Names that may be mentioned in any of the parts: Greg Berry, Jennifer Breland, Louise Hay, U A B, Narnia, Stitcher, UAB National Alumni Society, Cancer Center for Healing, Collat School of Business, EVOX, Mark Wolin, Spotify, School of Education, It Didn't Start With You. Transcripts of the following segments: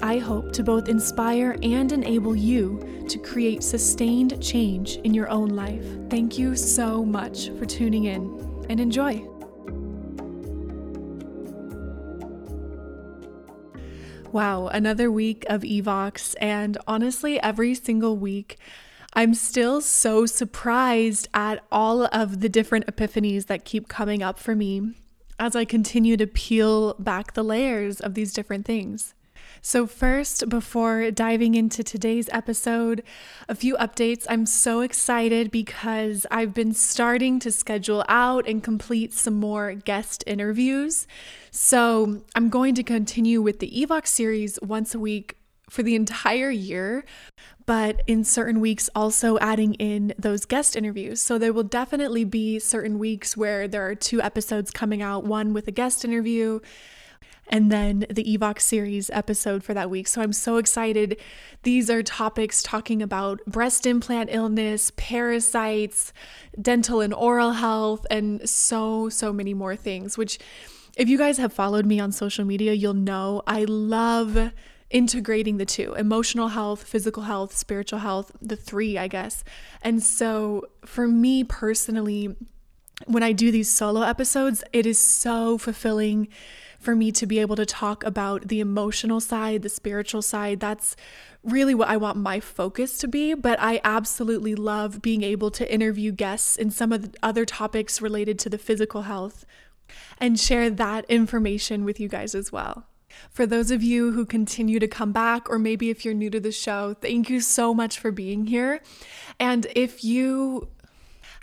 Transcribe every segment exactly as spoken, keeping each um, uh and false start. I hope to both inspire and enable you to create sustained change in your own life. Thank you so much for tuning in and enjoy. Wow, another week of EVOX, and honestly, every single week, I'm still so surprised at all of the different epiphanies that keep coming up for me as I continue to peel back the layers of these different things. So first, before diving into today's episode, a few updates. I'm so excited because I've been starting to schedule out and complete some more guest interviews. So I'm going to continue with the EVOX series once a week for the entire year, but in certain weeks also adding in those guest interviews. So there will definitely be certain weeks where there are two episodes coming out, one with a guest interview, and then the EVOX series episode for that week. So I'm so excited. These are topics talking about breast implant illness, parasites, dental and oral health, and so, so many more things, which if you guys have followed me on social media, you'll know I love integrating the two: emotional health, physical health, spiritual health, the three, I guess. And so for me personally, when I do these solo episodes, it is so fulfilling for me to be able to talk about the emotional side, the spiritual side. That's really what I want my focus to be, but I absolutely love being able to interview guests in some of the other topics related to the physical health and share that information with you guys as well. For those of you who continue to come back, or maybe if you're new to the show, thank you so much for being here. And if you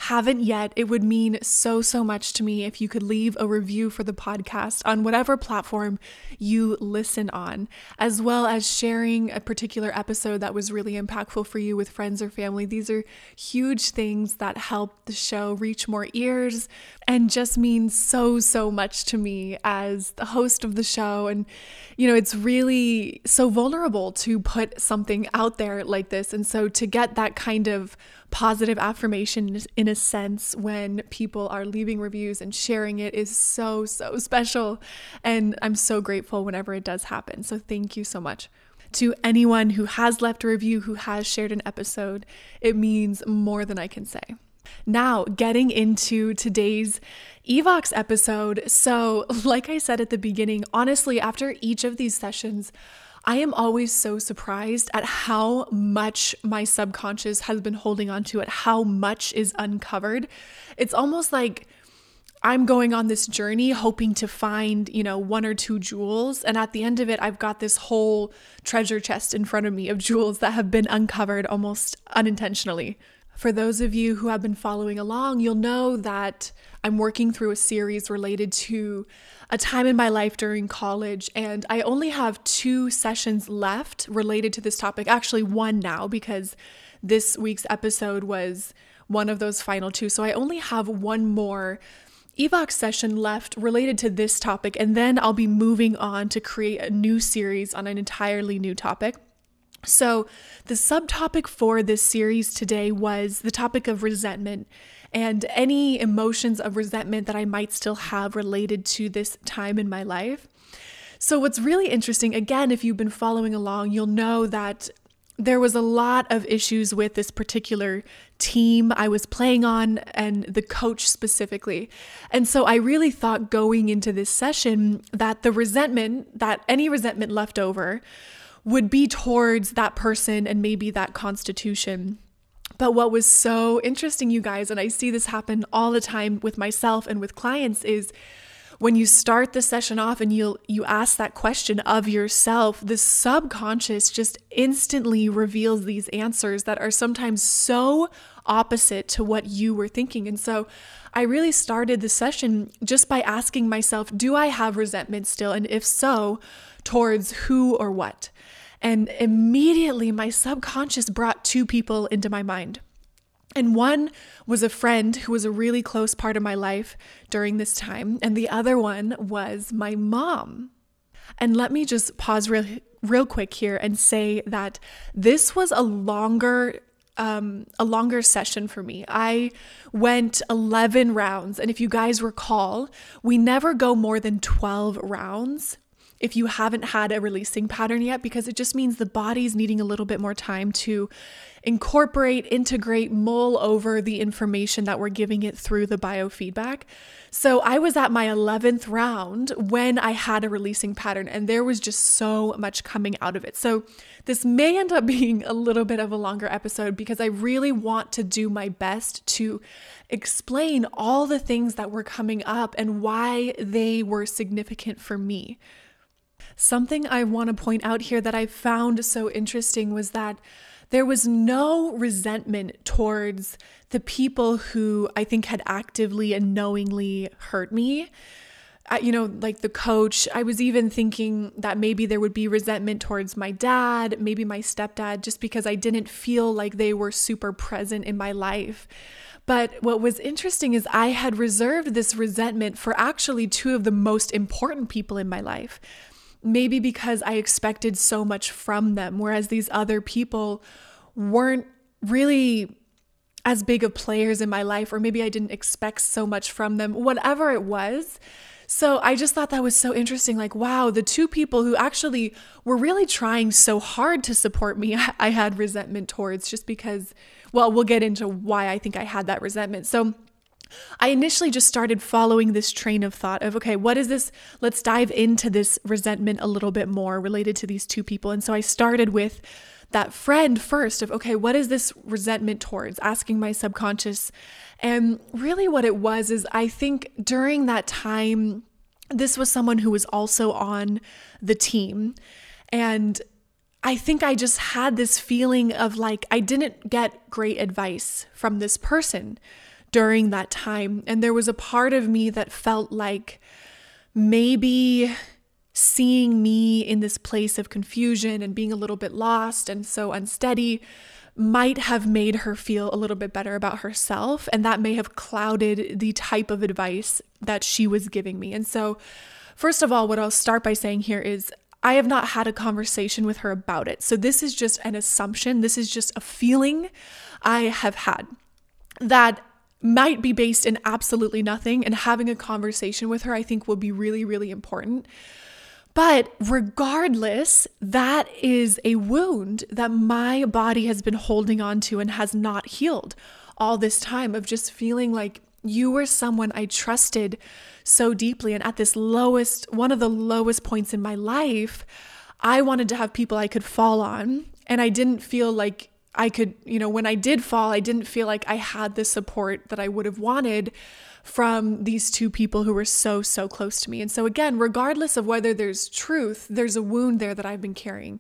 haven't yet, it would mean so, so much to me if you could leave a review for the podcast on whatever platform you listen on, as well as sharing a particular episode that was really impactful for you with friends or family. These are huge things that help the show reach more ears and just mean so, so much to me as the host of the show. And, you know, it's really so vulnerable to put something out there like this. And so to get that kind of positive affirmation in a sense when people are leaving reviews and sharing it is so, so special, and I'm so grateful whenever it does happen. So thank you so much to anyone who has left a review, who has shared an episode. It means more than I can say. Now, getting into today's EVOX episode. So like I said at the beginning, honestly, after each of these sessions, I am always so surprised at how much my subconscious has been holding on to, it, how much is uncovered. It's almost like I'm going on this journey hoping to find, you know, one or two jewels. And at the end of it, I've got this whole treasure chest in front of me of jewels that have been uncovered almost unintentionally. For those of you who have been following along, you'll know that I'm working through a series related to a time in my life during college, and I only have two sessions left related to this topic. Actually, one now, because this week's episode was one of those final two. So I only have one more EVOX session left related to this topic, and then I'll be moving on to create a new series on an entirely new topic. So the subtopic for this series today was the topic of resentment and any emotions of resentment that I might still have related to this time in my life. So what's really interesting, again, if you've been following along, you'll know that there was a lot of issues with this particular team I was playing on and the coach specifically. And so I really thought going into this session that the resentment, that any resentment left over, would be towards that person and maybe that constitution. But what was so interesting, you guys, and I see this happen all the time with myself and with clients, is when you start the session off and you you ask that question of yourself, the subconscious just instantly reveals these answers that are sometimes so opposite to what you were thinking. And so I really started the session just by asking myself, do I have resentment still? And if so, towards who or what? And immediately my subconscious brought two people into my mind. And one was a friend who was a really close part of my life during this time, and the other one was my mom. And let me just pause real, real quick here and say that this was a longer Um, a longer session for me. I went eleven rounds. And if you guys recall, we never go more than twelve rounds if you haven't had a releasing pattern yet, because it just means the body's needing a little bit more time to incorporate, integrate, mull over the information that we're giving it through the biofeedback. So I was at my eleventh round when I had a releasing pattern, and there was just so much coming out of it. So this may end up being a little bit of a longer episode because I really want to do my best to explain all the things that were coming up and why they were significant for me. Something I want to point out here that I found so interesting was that there was no resentment towards the people who I think had actively and knowingly hurt me. I, you know, like the coach, I was even thinking that maybe there would be resentment towards my dad, maybe my stepdad, just because I didn't feel like they were super present in my life. But what was interesting is I had reserved this resentment for actually two of the most important people in my life. Maybe because I expected so much from them, whereas these other people weren't really as big of players in my life, or maybe I didn't expect so much from them, whatever it was. So I just thought that was so interesting. Like, wow, the two people who actually were really trying so hard to support me, I had resentment towards, just because, well, we'll get into why I think I had that resentment. So I initially just started following this train of thought of, okay, what is this? Let's dive into this resentment a little bit more related to these two people. And so I started with that friend first of, okay, what is this resentment towards? Asking my subconscious. And really what it was is I think during that time, this was someone who was also on the team. And I think I just had this feeling of like, I didn't get great advice from this person during that time. And there was a part of me that felt like maybe seeing me in this place of confusion and being a little bit lost and so unsteady might have made her feel a little bit better about herself. And that may have clouded the type of advice that she was giving me. And so, first of all, what I'll start by saying here is I have not had a conversation with her about it. So this is just an assumption. This is just a feeling I have had that might be based in absolutely nothing, and having a conversation with her, I think, will be really, really important. But regardless, that is a wound that my body has been holding on to and has not healed all this time, of just feeling like you were someone I trusted so deeply. And at this lowest, one of the lowest points in my life, I wanted to have people I could fall on, and I didn't feel like I could, you know, when I did fall, I didn't feel like I had the support that I would have wanted from these two people who were so, so close to me. And so again, regardless of whether there's truth, there's a wound there that I've been carrying.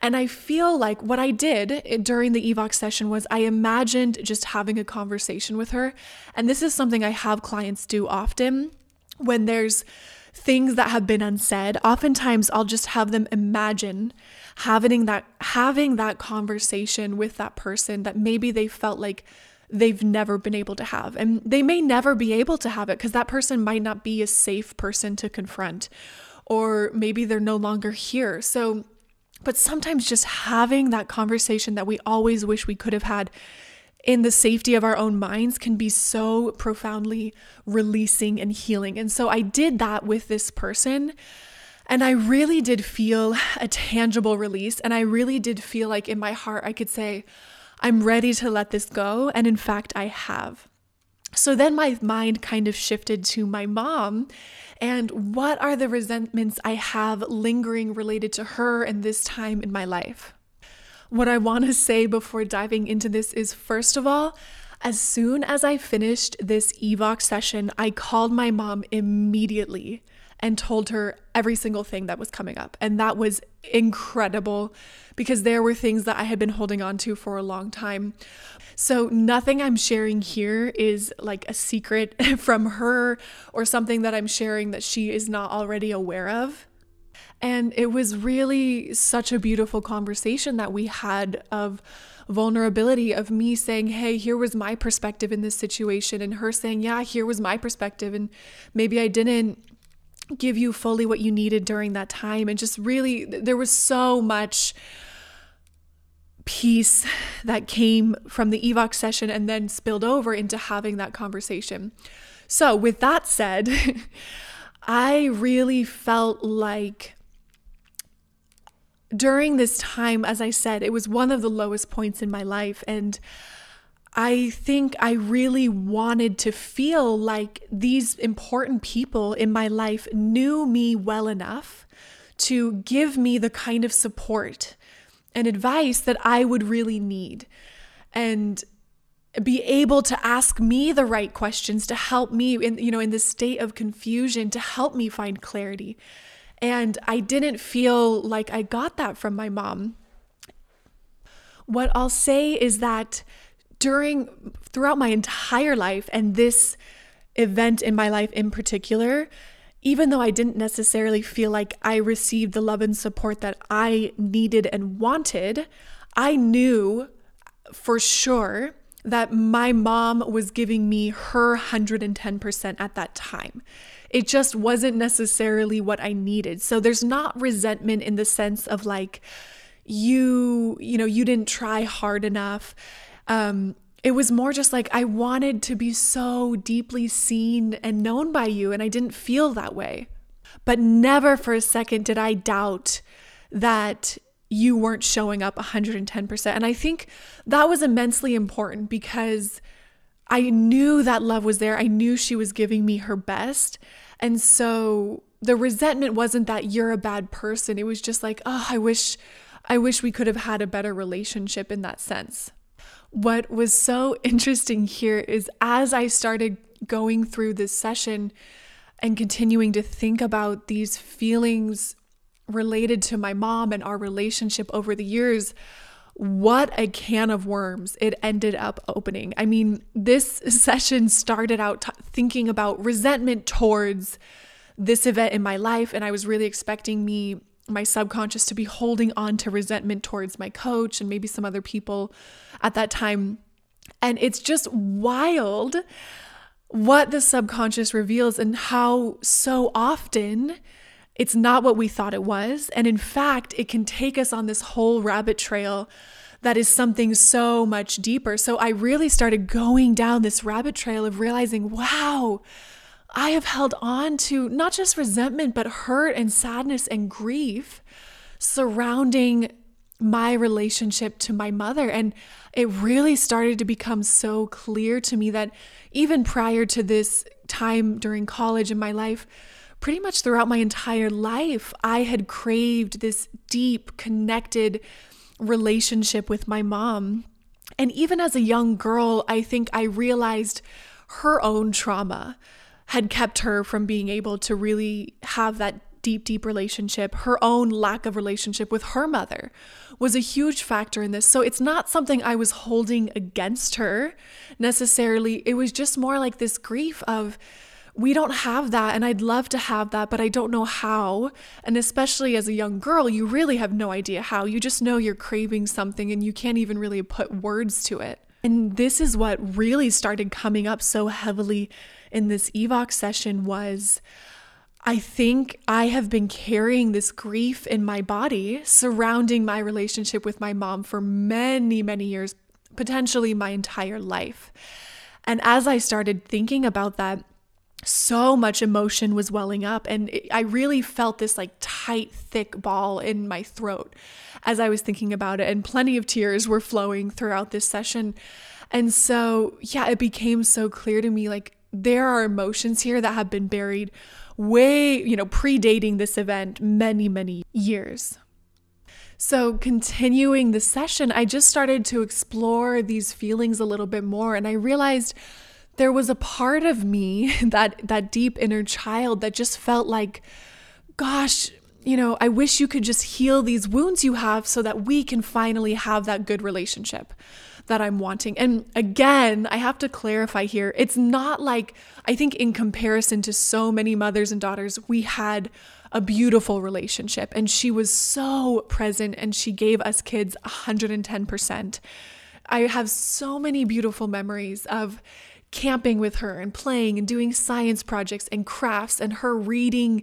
And I feel like what I did during the EVOX session was I imagined just having a conversation with her. And this is something I have clients do often when there's things that have been unsaid. Oftentimes I'll just have them imagine having that having that conversation with that person that maybe they felt like they've never been able to have. And they may never be able to have it because that person might not be a safe person to confront, or maybe they're no longer here. So, but sometimes just having that conversation that we always wish we could have had in the safety of our own minds can be so profoundly releasing and healing. And so I did that with this person, and I really did feel a tangible release. And I really did feel like in my heart, I could say, I'm ready to let this go. And in fact, I have. So then my mind kind of shifted to my mom and what are the resentments I have lingering related to her and this time in my life. What I want to say before diving into this is, first of all, as soon as I finished this EVOX session, I called my mom immediately and told her every single thing that was coming up. And that was incredible because there were things that I had been holding on to for a long time. So nothing I'm sharing here is like a secret from her or something that I'm sharing that she is not already aware of. And it was really such a beautiful conversation that we had of vulnerability, of me saying, hey, here was my perspective in this situation, and her saying, yeah, here was my perspective, and maybe I didn't give you fully what you needed during that time. And just really, there was so much peace that came from the EVOX session and then spilled over into having that conversation. So with that said, I really felt like during this time, as I said, it was one of the lowest points in my life. And I think I really wanted to feel like these important people in my life knew me well enough to give me the kind of support and advice that I would really need, and be able to ask me the right questions to help me in, you know, in this state of confusion, to help me find clarity. And I didn't feel like I got that from my mom. What I'll say is that during, throughout my entire life, and this event in my life in particular, even though I didn't necessarily feel like I received the love and support that I needed and wanted, I knew for sure that my mom was giving me her one hundred ten percent at that time. It just wasn't necessarily what I needed. So there's not resentment in the sense of like, you, you know, you didn't try hard enough. Um, It was more just like, I wanted to be so deeply seen and known by you, and I didn't feel that way. But never for a second did I doubt that you weren't showing up one hundred ten percent. And I think that was immensely important, because I knew that love was there. I knew she was giving me her best. And so the resentment wasn't that you're a bad person. It was just like, oh, I wish, I wish we could have had a better relationship in that sense. What was so interesting here is, as I started going through this session and continuing to think about these feelings related to my mom and our relationship over the years, what a can of worms it ended up opening. I mean, this session started out t- thinking about resentment towards this event in my life, and I was really expecting me, my subconscious, to be holding on to resentment towards my coach and maybe some other people at that time. And it's just wild what the subconscious reveals, and how so often it's not what we thought it was. And in fact, it can take us on this whole rabbit trail that is something so much deeper. So I really started going down this rabbit trail of realizing, wow, I have held on to not just resentment, but hurt and sadness and grief surrounding my relationship to my mother. And it really started to become so clear to me that even prior to this time during college in my life, pretty much throughout my entire life, I had craved this deep, connected relationship with my mom. And even as a young girl, I think I realized her own trauma had kept her from being able to really have that deep, deep relationship. Her own lack of relationship with her mother was a huge factor in this. So it's not something I was holding against her necessarily. It was just more like this grief of, we don't have that, and I'd love to have that, but I don't know how. And especially as a young girl, you really have no idea how. You just know you're craving something, and you can't even really put words to it. And this is what really started coming up so heavily in this EVOX session was, I think I have been carrying this grief in my body surrounding my relationship with my mom for many, many years, potentially my entire life. And as I started thinking about that, so much emotion was welling up, and it, I really felt this like tight, thick ball in my throat as I was thinking about it, and plenty of tears were flowing throughout this session. And so, yeah, it became so clear to me, like, there are emotions here that have been buried way, you know, predating this event many, many years. So continuing the session, I just started to explore these feelings a little bit more. And I realized there was a part of me, that, that deep inner child, that just felt like, gosh, you know, I wish you could just heal these wounds you have so that we can finally have that good relationship. that I'm wanting. And again, I have to clarify here, it's not like, I think in comparison to so many mothers and daughters, we had a beautiful relationship and she was so present and she gave us kids one hundred ten percent. I have so many beautiful memories of camping with her and playing and doing science projects and crafts and her reading,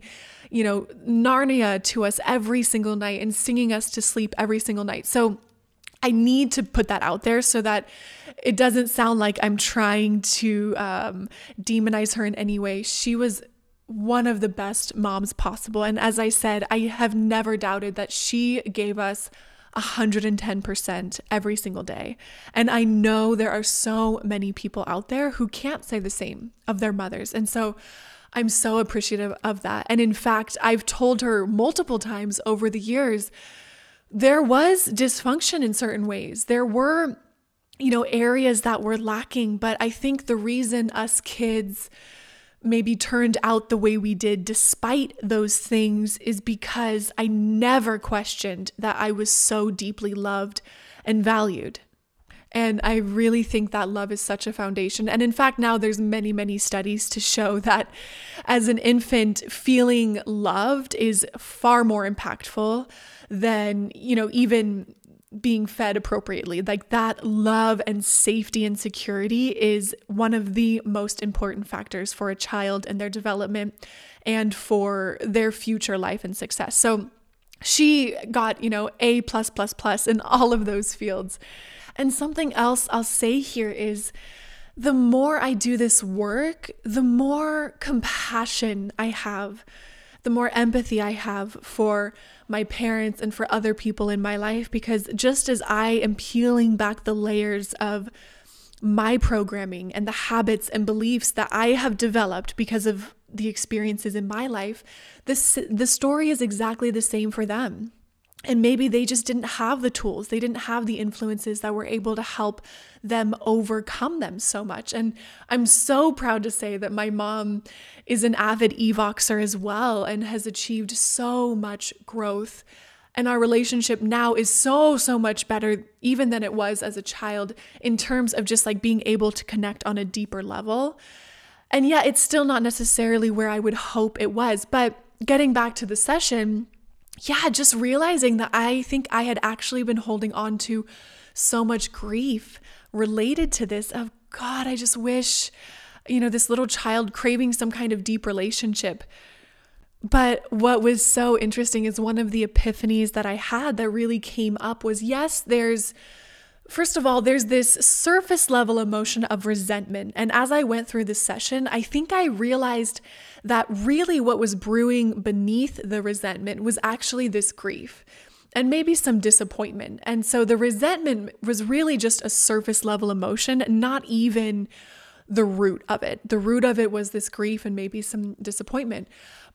you know, Narnia to us every single night and singing us to sleep every single night. So I need to put that out there so that it doesn't sound like I'm trying to um, demonize her in any way. She was one of the best moms possible. And as I said, I have never doubted that she gave us one hundred ten percent every single day. And I know there are so many people out there who can't say the same of their mothers. And so I'm so appreciative of that. And in fact, I've told her multiple times over the years, there was dysfunction in certain ways. There were, you know, areas that were lacking, but I think the reason us kids maybe turned out the way we did despite those things is because I never questioned that I was so deeply loved and valued. And I really think that love is such a foundation. And in fact, now there's many, many studies to show that as an infant, feeling loved is far more impactful than, you know, even being fed appropriately. Like that love and safety and security is one of the most important factors for a child and their development and for their future life and success. So she got, you know, A plus plus plus in all of those fields. And something else I'll say here is the more I do this work, the more compassion I have, the more empathy I have for my parents and for other people in my life, because just as I am peeling back the layers of my programming and the habits and beliefs that I have developed because of the experiences in my life, this the story is exactly the same for them. And maybe they just didn't have the tools. They didn't have the influences that were able to help them overcome them so much. And I'm so proud to say that my mom is an avid EVOXer as well and has achieved so much growth. And our relationship now is so, so much better even than it was as a child in terms of just like being able to connect on a deeper level. And yeah, it's still not necessarily where I would hope it was. But getting back to the session, yeah, just realizing that I think I had actually been holding on to so much grief related to this of, God, I just wish, you know, this little child craving some kind of deep relationship. But what was so interesting is one of the epiphanies that I had that really came up was, yes, there's, first of all, there's this surface level emotion of resentment. And as I went through this session, I think I realized that really what was brewing beneath the resentment was actually this grief and maybe some disappointment. And so the resentment was really just a surface level emotion, not even the root of it. The root of it was this grief and maybe some disappointment.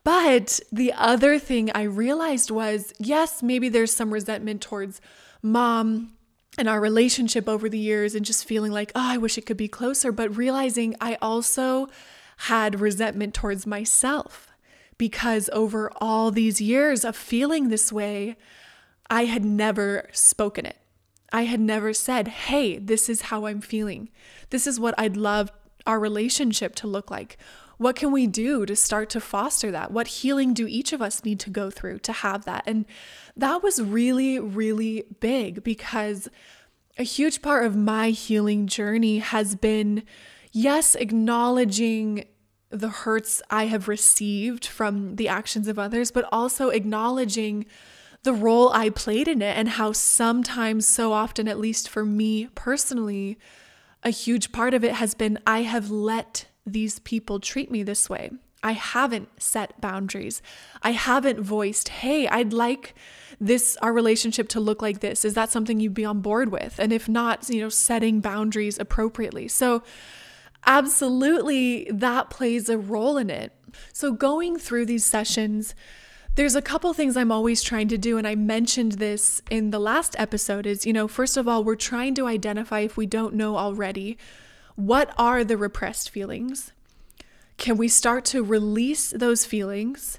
But the other thing I realized was, yes, maybe there's some resentment towards mom and our relationship over the years and just feeling like, oh, I wish it could be closer, but realizing I also had resentment towards myself because over all these years of feeling this way, I had never spoken it. I had never said, hey, this is how I'm feeling. This is what I'd love our relationship to look like. What can we do to start to foster that? What healing do each of us need to go through to have that? And that was really, really big because a huge part of my healing journey has been, yes, acknowledging the hurts I have received from the actions of others, but also acknowledging the role I played in it and how sometimes, so often, at least for me personally, a huge part of it has been I have let these people treat me this way. I haven't set boundaries. I haven't voiced, hey, I'd like this, our relationship to look like this. Is that something you'd be on board with? And if not, you know, setting boundaries appropriately. So absolutely that plays a role in it. So going through these sessions, there's a couple things I'm always trying to do. And I mentioned this in the last episode is, you know, first of all, we're trying to identify if we don't know already, what are the repressed feelings? Can we start to release those feelings?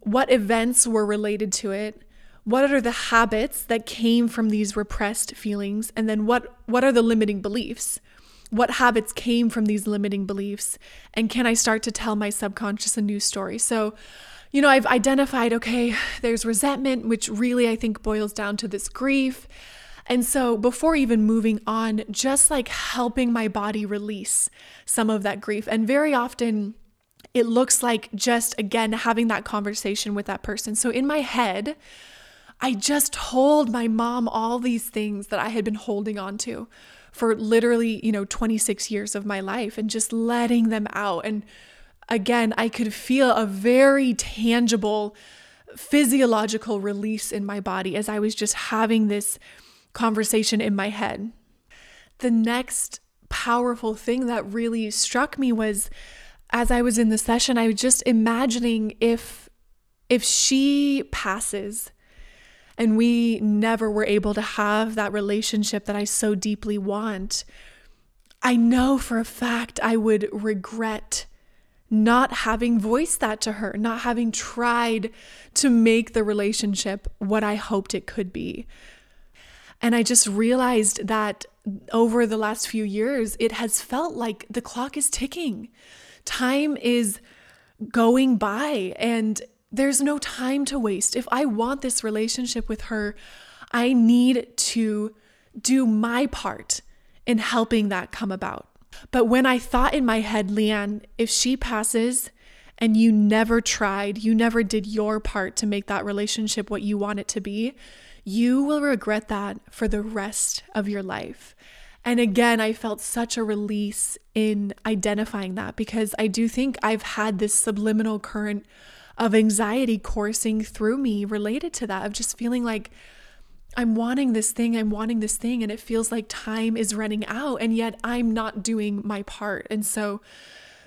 What events were related to it? what are the habits that came from these repressed feelings? And then what, what are the limiting beliefs? What habits came from these limiting beliefs? And can I start to tell my subconscious a new story? So, you know, I've identified, okay, there's resentment, which really I think boils down to this grief. And so before even moving on, just like helping my body release some of that grief. And very often it looks like just, again, having that conversation with that person. So in my head, I just told my mom all these things that I had been holding on to for literally, you know, twenty-six years of my life, and just letting them out. And again, I could feel a very tangible physiological release in my body as I was just having this conversation in my head. The next powerful thing that really struck me was, as I was in the session, I was just imagining if, if she passes and we never were able to have that relationship that I so deeply want, I know for a fact I would regret not having voiced that to her, not having tried to make the relationship what I hoped it could be. And I just realized that over the last few years, it has felt like the clock is ticking. Time is going by and there's no time to waste. If I want this relationship with her, I need to do my part in helping that come about. But when I thought in my head, Leanne, if she passes and you never tried, you never did your part to make that relationship what you want it to be, you will regret that for the rest of your life. And again, I felt such a release in identifying that, because I do think I've had this subliminal current of anxiety coursing through me related to that, of just feeling like I'm wanting this thing, I'm wanting this thing, and it feels like time is running out, and yet I'm not doing my part. And so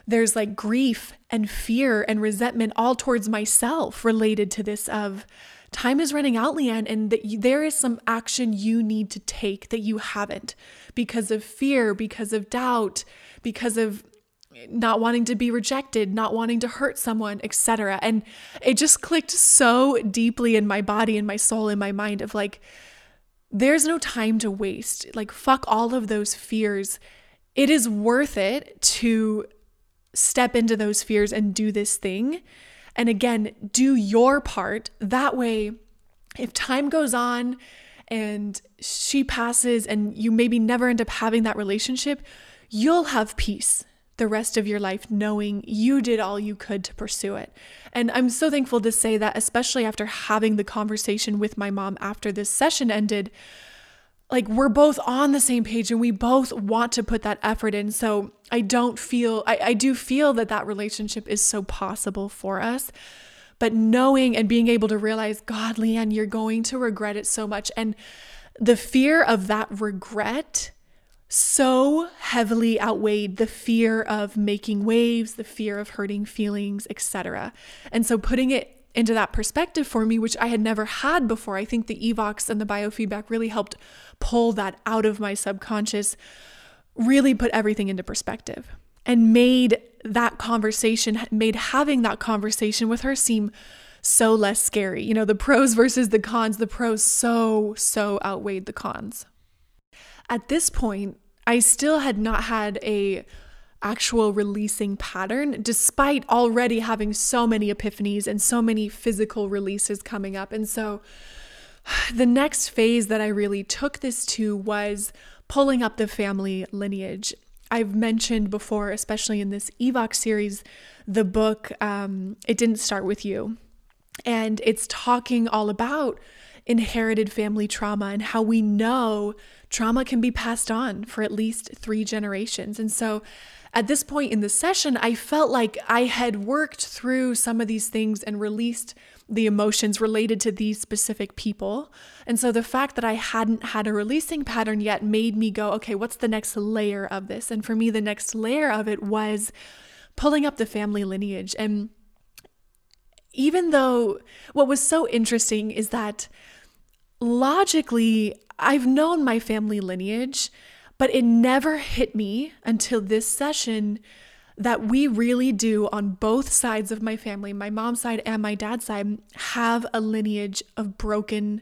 there's like grief and fear and resentment all towards myself related to this of time is running out, Leanne, and that you, there is some action you need to take that you haven't, because of fear, because of doubt, because of not wanting to be rejected, not wanting to hurt someone, et cetera. And it just clicked so deeply in my body, in my soul, in my mind of like, there's no time to waste. Like, fuck all of those fears. It is worth it to step into those fears and do this thing. And again, do your part. That way, if time goes on and she passes and you maybe never end up having that relationship, you'll have peace the rest of your life knowing you did all you could to pursue it. And I'm so thankful to say that, especially after having the conversation with my mom after this session ended, like we're both on the same page and we both want to put that effort in. So I don't feel, I, I do feel that that relationship is so possible for us, but knowing and being able to realize, God, Leanne, you're going to regret it so much. And the fear of that regret so heavily outweighed the fear of making waves, the fear of hurting feelings, et cetera. And so putting it into that perspective for me, which I had never had before, I think the EVOX and the biofeedback really helped pull that out of my subconscious, really put everything into perspective and made that conversation, made having that conversation with her seem so less scary. You know, the pros versus the cons, the pros so, so outweighed the cons. At this point, I still had not had a actual releasing pattern, despite already having so many epiphanies and so many physical releases coming up. And so the next phase that I really took this to was pulling up the family lineage. I've mentioned before, especially in this EVOX series, the book, um, It Didn't Start With You. And it's talking all about inherited family trauma and how we know trauma can be passed on for at least three generations. And so at this point in the session, I felt like I had worked through some of these things and released the emotions related to these specific people. And so the fact that I hadn't had a releasing pattern yet made me go, okay, what's the next layer of this? And for me, the next layer of it was pulling up the family lineage. And even though what was so interesting is that logically, I've known my family lineage, but it never hit me until this session that we really do on both sides of my family, my mom's side and my dad's side, have a lineage of broken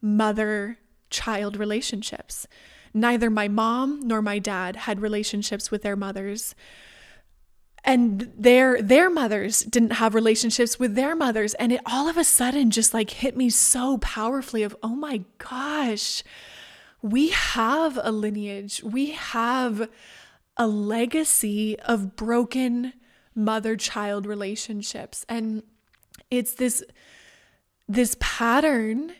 mother-child relationships. Neither my mom nor my dad had relationships with their mothers. And their their mothers didn't have relationships with their mothers. And it all of a sudden just like hit me so powerfully of, oh my gosh, we have a lineage. We have a legacy of broken mother-child relationships. And it's this, this pattern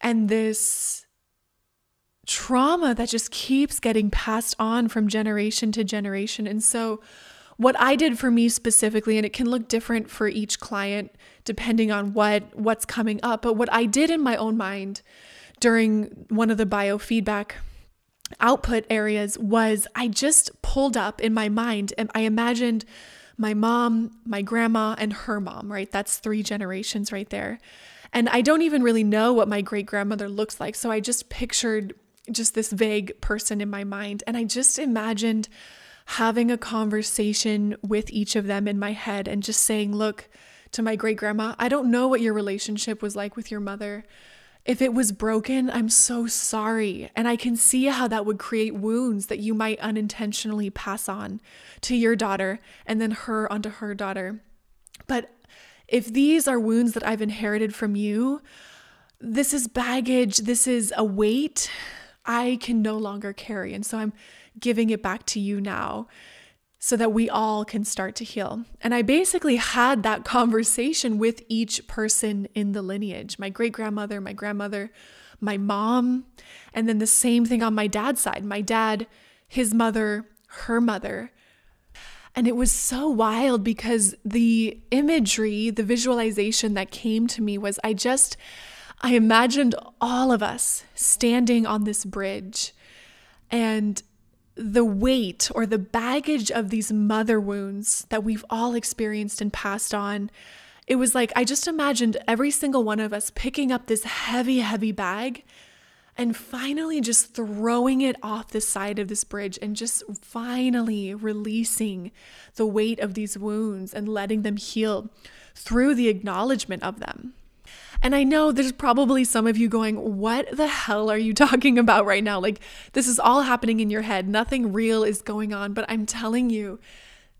and this trauma that just keeps getting passed on from generation to generation. And so what I did for me specifically, and it can look different for each client depending on what, what's coming up, but what I did in my own mind during one of the biofeedback output areas was I just pulled up in my mind and I imagined my mom, my grandma, and her mom, right? That's three generations right there. And I don't even really know what my great-grandmother looks like, so I just pictured just this vague person in my mind, and I just imagined having a conversation with each of them in my head and just saying, look, to my great-grandma, I don't know what your relationship was like with your mother. If it was broken, I'm so sorry. And I can see how that would create wounds that you might unintentionally pass on to your daughter and then her onto her daughter. But if these are wounds that I've inherited from you, this is baggage, this is a weight I can no longer carry. And so I'm giving it back to you now so that we all can start to heal. And I basically had that conversation with each person in the lineage, my great-grandmother, my grandmother, my mom, and then the same thing on my dad's side, my dad, his mother, her mother. And it was so wild because the imagery, the visualization that came to me was I just, I imagined all of us standing on this bridge and the weight or the baggage of these mother wounds that we've all experienced and passed on. It was like, I just imagined every single one of us picking up this heavy, heavy bag and finally just throwing it off the side of this bridge and just finally releasing the weight of these wounds and letting them heal through the acknowledgement of them. And I know there's probably some of you going, what the hell are you talking about right now? Like, this is all happening in your head. Nothing real is going on. But I'm telling you,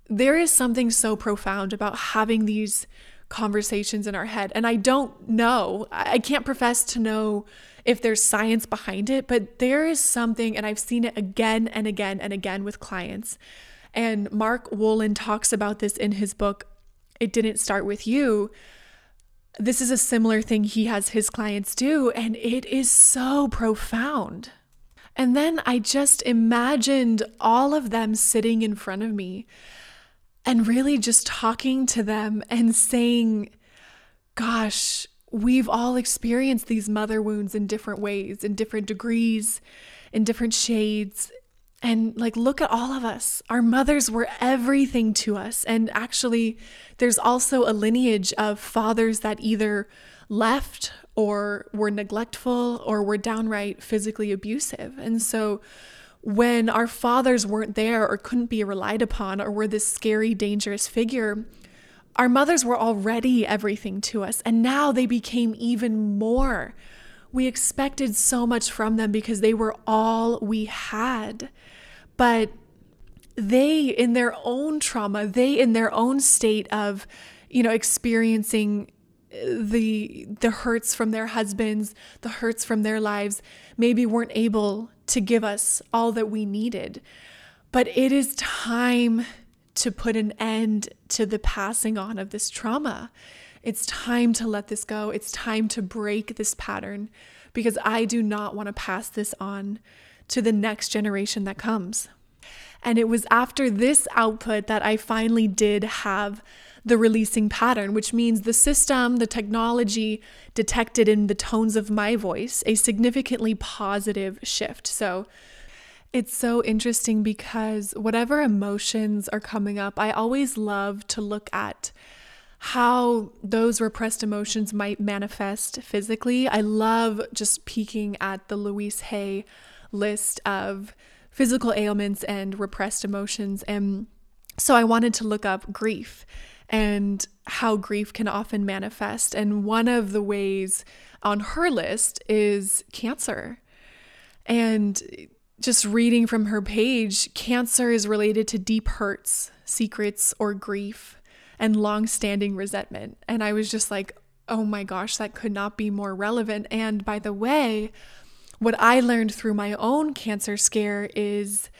there is something so profound about having these conversations in our head. And I don't know, I can't profess to know if there's science behind it, but there is something, and I've seen it again and again and again with clients. And Mark Wolin talks about this in his book, It Didn't Start With You. This is a similar thing he has his clients do, and it is so profound. And then I just imagined all of them sitting in front of me and really just talking to them and saying, gosh, we've all experienced these mother wounds in different ways, in different degrees, in different shades. And like, look at all of us. Our mothers were everything to us. And actually, there's also a lineage of fathers that either left or were neglectful or were downright physically abusive. And so when our fathers weren't there or couldn't be relied upon or were this scary, dangerous figure, our mothers were already everything to us. And now they became even more. We expected so much from them because they were all we had. But they, in their own trauma, they, in their own state of, you know, experiencing the the hurts from their husbands, the hurts from their lives, maybe weren't able to give us all that we needed. But it is time to put an end to the passing on of this trauma. It's time to let this go. It's time to break this pattern because I do not want to pass this on to the next generation that comes. And it was after this output that I finally did have the releasing pattern, which means the system, the technology detected in the tones of my voice a significantly positive shift. So it's so interesting because whatever emotions are coming up, I always love to look at how those repressed emotions might manifest physically. I love just peeking at the Louise Hay list of physical ailments and repressed emotions. And So I wanted to look up grief and how grief can often manifest. And one of the ways on her list is cancer. And just reading from her page, cancer is related to deep hurts, secrets, or grief, and long-standing resentment. And I was just like, oh my gosh, that could not be more relevant. And by the way, what I learned through my own cancer scare is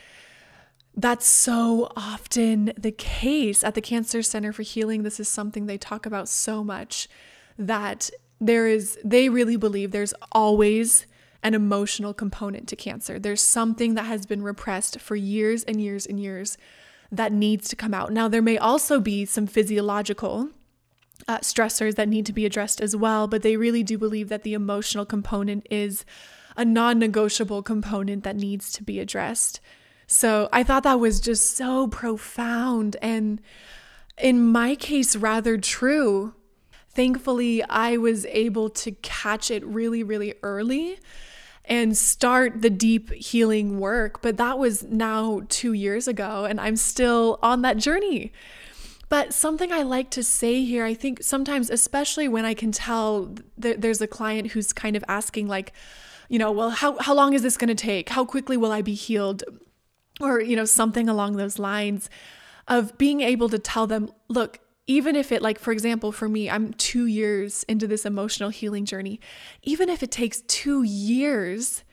that's so often the case. At the Cancer Center for Healing, this is something they talk about so much, that there is, they really believe there's always an emotional component to cancer. There's something that has been repressed for years and years and years that needs to come out. Now, there may also be some physiological uh, stressors that need to be addressed as well, but they really do believe that the emotional component is a non-negotiable component that needs to be addressed. So I thought that was just so profound and, in my case, rather true. Thankfully, I was able to catch it really, really early and start the deep healing work. But that was now two years ago, and I'm still on that journey. But something I like to say here, I think sometimes, especially when I can tell th- there's a client who's kind of asking, like, you know, well, how, how long is this going to take? How quickly will I be healed? Or, you know, something along those lines, of being able to tell them, look, even if it, like, for example, for me, I'm two years into this emotional healing journey. Even if it takes two years,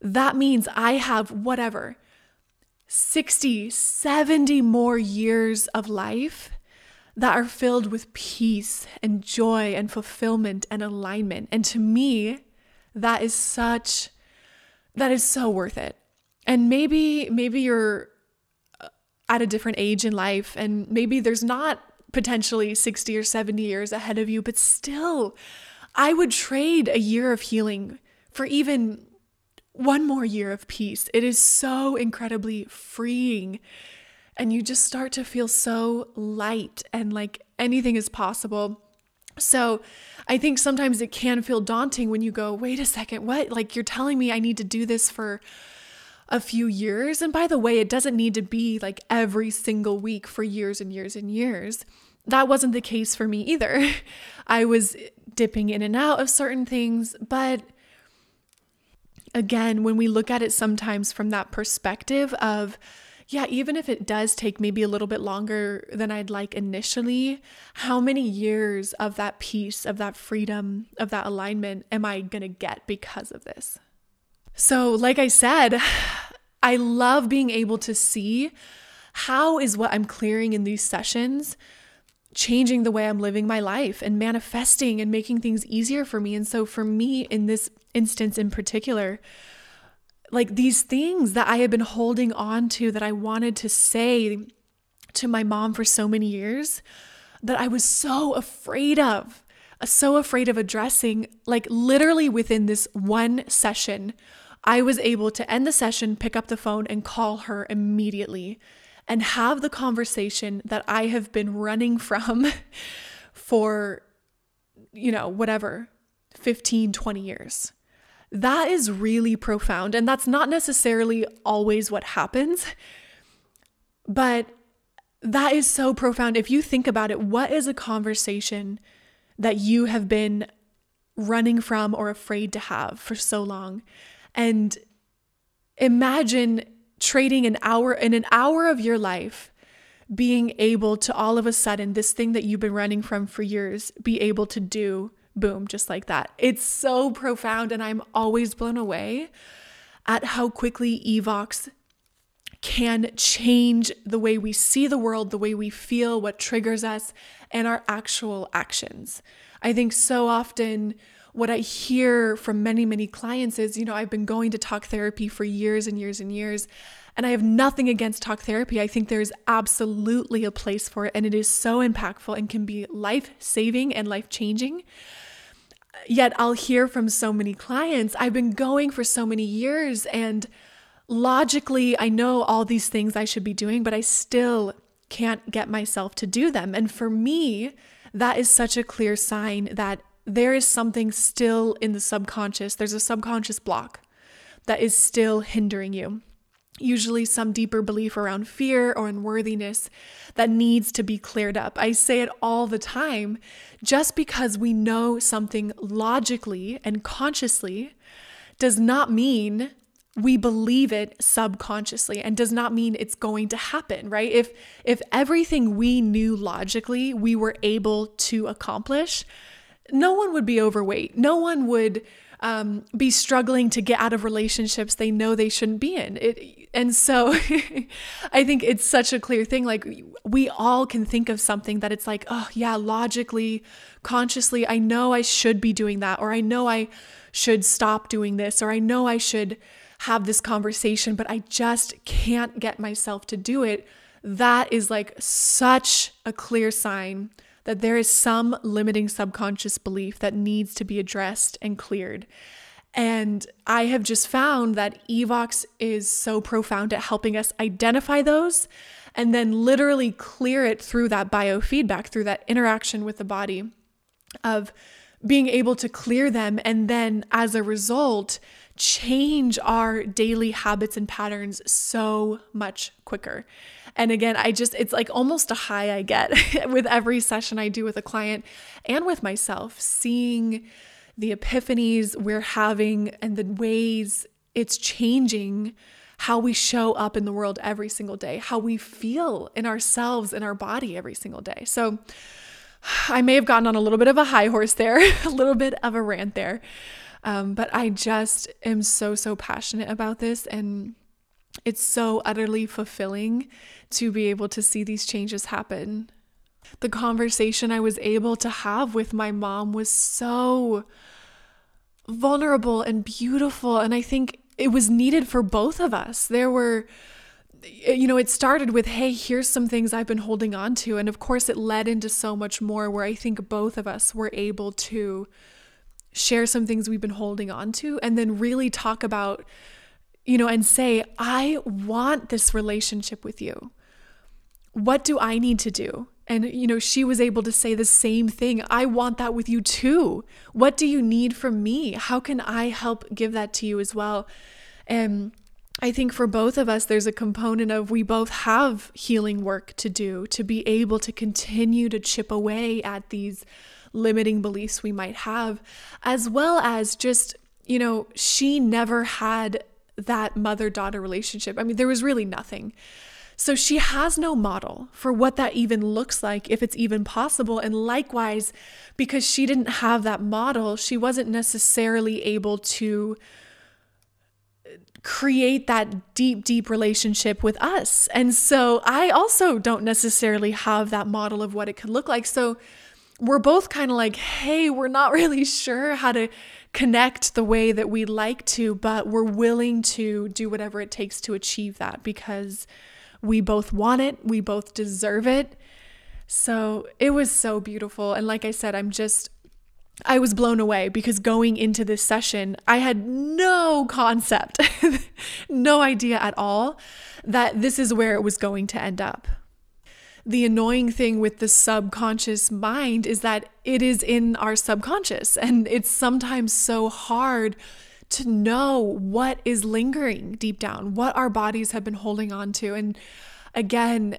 that means I have whatever, sixty, seventy more years of life that are filled with peace and joy and fulfillment and alignment. And to me, that is such, that is so worth it. And maybe, maybe you're at a different age in life, and maybe there's not potentially sixty or seventy years ahead of you, but still, I would trade a year of healing for even one more year of peace. It is so incredibly freeing, and you just start to feel so light and like anything is possible. So I think sometimes it can feel daunting when you go, wait a second, what? Like, you're telling me I need to do this for a few years? And by the way, it doesn't need to be like every single week for years and years and years. That wasn't the case for me either. I was dipping in and out of certain things. But again, when we look at it sometimes from that perspective of, yeah, even if it does take maybe a little bit longer than I'd like initially, how many years of that peace, of that freedom, of that alignment am I going to get because of this? So like I said, I love being able to see how is what I'm clearing in these sessions changing the way I'm living my life and manifesting and making things easier for me. And so for me, in this instance in particular, like, these things that I had been holding on to that I wanted to say to my mom for so many years that I was so afraid of, so afraid of addressing, like, literally within this one session, I was able to end the session, pick up the phone, and call her immediately and have the conversation that I have been running from for, you know, whatever, fifteen, twenty years. That is really profound. And that's not necessarily always what happens, but that is so profound. If you think about it, what is a conversation that you have been running from or afraid to have for so long? And imagine trading an hour in an hour of your life, being able to all of a sudden, this thing that you've been running from for years, be able to do, boom, just like that. It's so profound. And I'm always blown away at how quickly EVOX can change the way we see the world, the way we feel, what triggers us, and our actual actions. I think so often what I hear from many, many clients is, you know, I've been going to talk therapy for years and years and years, and I have nothing against talk therapy. I think there's absolutely a place for it, and it is so impactful and can be life-saving and life-changing. Yet I'll hear from so many clients, I've been going for so many years, and logically, I know all these things I should be doing, but I still can't get myself to do them. And for me, that is such a clear sign that there is something still in the subconscious. There's a subconscious block that is still hindering you. usually some deeper belief around fear or unworthiness that needs to be cleared up. I say it all the time, just because we know something logically and consciously does not mean we believe it subconsciously, and does not mean it's going to happen, right? If if everything we knew logically we were able to accomplish, no one would be overweight. No one would um, be struggling to get out of relationships they know they shouldn't be in. It, and so I think it's such a clear thing. Like, we all can think of something that it's like, oh yeah, logically, consciously, I know I should be doing that, or I know I should stop doing this, or I know I should have this conversation, but I just can't get myself to do it. That is like such a clear sign that there is some limiting subconscious belief that needs to be addressed and cleared. And I have just found that EVOX is so profound at helping us identify those and then literally clear it through that biofeedback, through that interaction with the body, of being able to clear them, and then as a result, change our daily habits and patterns so much quicker. And again, I just, it's like almost a high I get with every session I do with a client and with myself, seeing the epiphanies we're having and the ways it's changing how we show up in the world every single day, how we feel in ourselves, in our body every single day. So I may have gotten on a little bit of a high horse there, a little bit of a rant there. Um, but I just am so, so passionate about this, and it's so utterly fulfilling to be able to see these changes happen. The conversation I was able to have with my mom was so vulnerable and beautiful, and I think it was needed for both of us. There were You know, it started with, hey, here's some things I've been holding on to. And of course, it led into so much more, where I think both of us were able to share some things we've been holding on to, and then really talk about, you know, and say, I want this relationship with you. What do I need to do? And, you know, she was able to say the same thing. I want that with you too. What do you need from me? How can I help give that to you as well? And I think for both of us, there's a component of, we both have healing work to do to be able to continue to chip away at these limiting beliefs we might have, as well as just, you know, she never had that mother-daughter relationship. I mean, there was really nothing. So she has no model for what that even looks like, if it's even possible. And likewise, because she didn't have that model, she wasn't necessarily able to create that deep, deep relationship with us. And so I also don't necessarily have that model of what it could look like. So we're both kind of like, hey, we're not really sure how to connect the way that we like to, but we're willing to do whatever it takes to achieve that, because we both want it. We both deserve it. So it was so beautiful. And like I said, I'm just I was blown away, because going into this session, I had no concept, no idea at all that this is where it was going to end up. The annoying thing with the subconscious mind is that it is in our subconscious, and it's sometimes so hard to know what is lingering deep down, what our bodies have been holding on to. And again,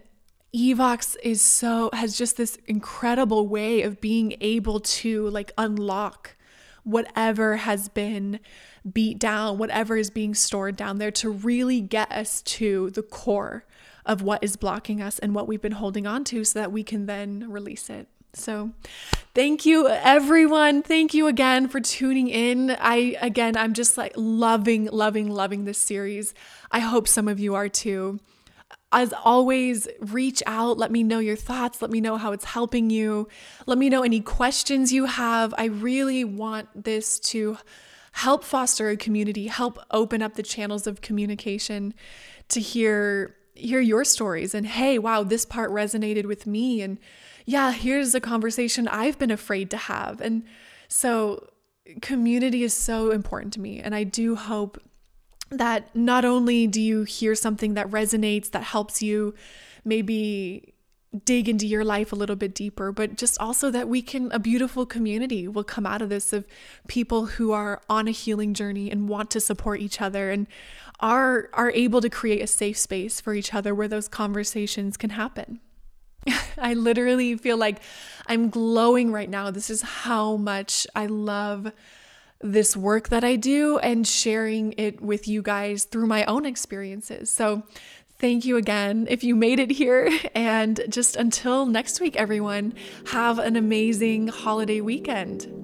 EVOX is so, has just this incredible way of being able to like unlock whatever has been beat down, whatever is being stored down there, to really get us to the core of what is blocking us and what we've been holding on to, so that we can then release it. So thank you, everyone. Thank you again for tuning in. I, again, I'm just like loving, loving, loving this series. I hope some of you are too. As always, reach out. Let me know your thoughts. Let me know how it's helping you. Let me know any questions you have. I really want this to help foster a community, help open up the channels of communication, to hear hear your stories. And hey, wow, this part resonated with me. And yeah, here's a conversation I've been afraid to have. And so community is so important to me. And I do hope that not only do you hear something that resonates, that helps you maybe dig into your life a little bit deeper, but just also that we can, a beautiful community will come out of this of people who are on a healing journey and want to support each other and are are able to create a safe space for each other where those conversations can happen. I literally feel like I'm glowing right now. This is how much I love this work that I do and sharing it with you guys through my own experiences. So thank you again if you made it here, and just until next week, everyone, have an amazing holiday weekend.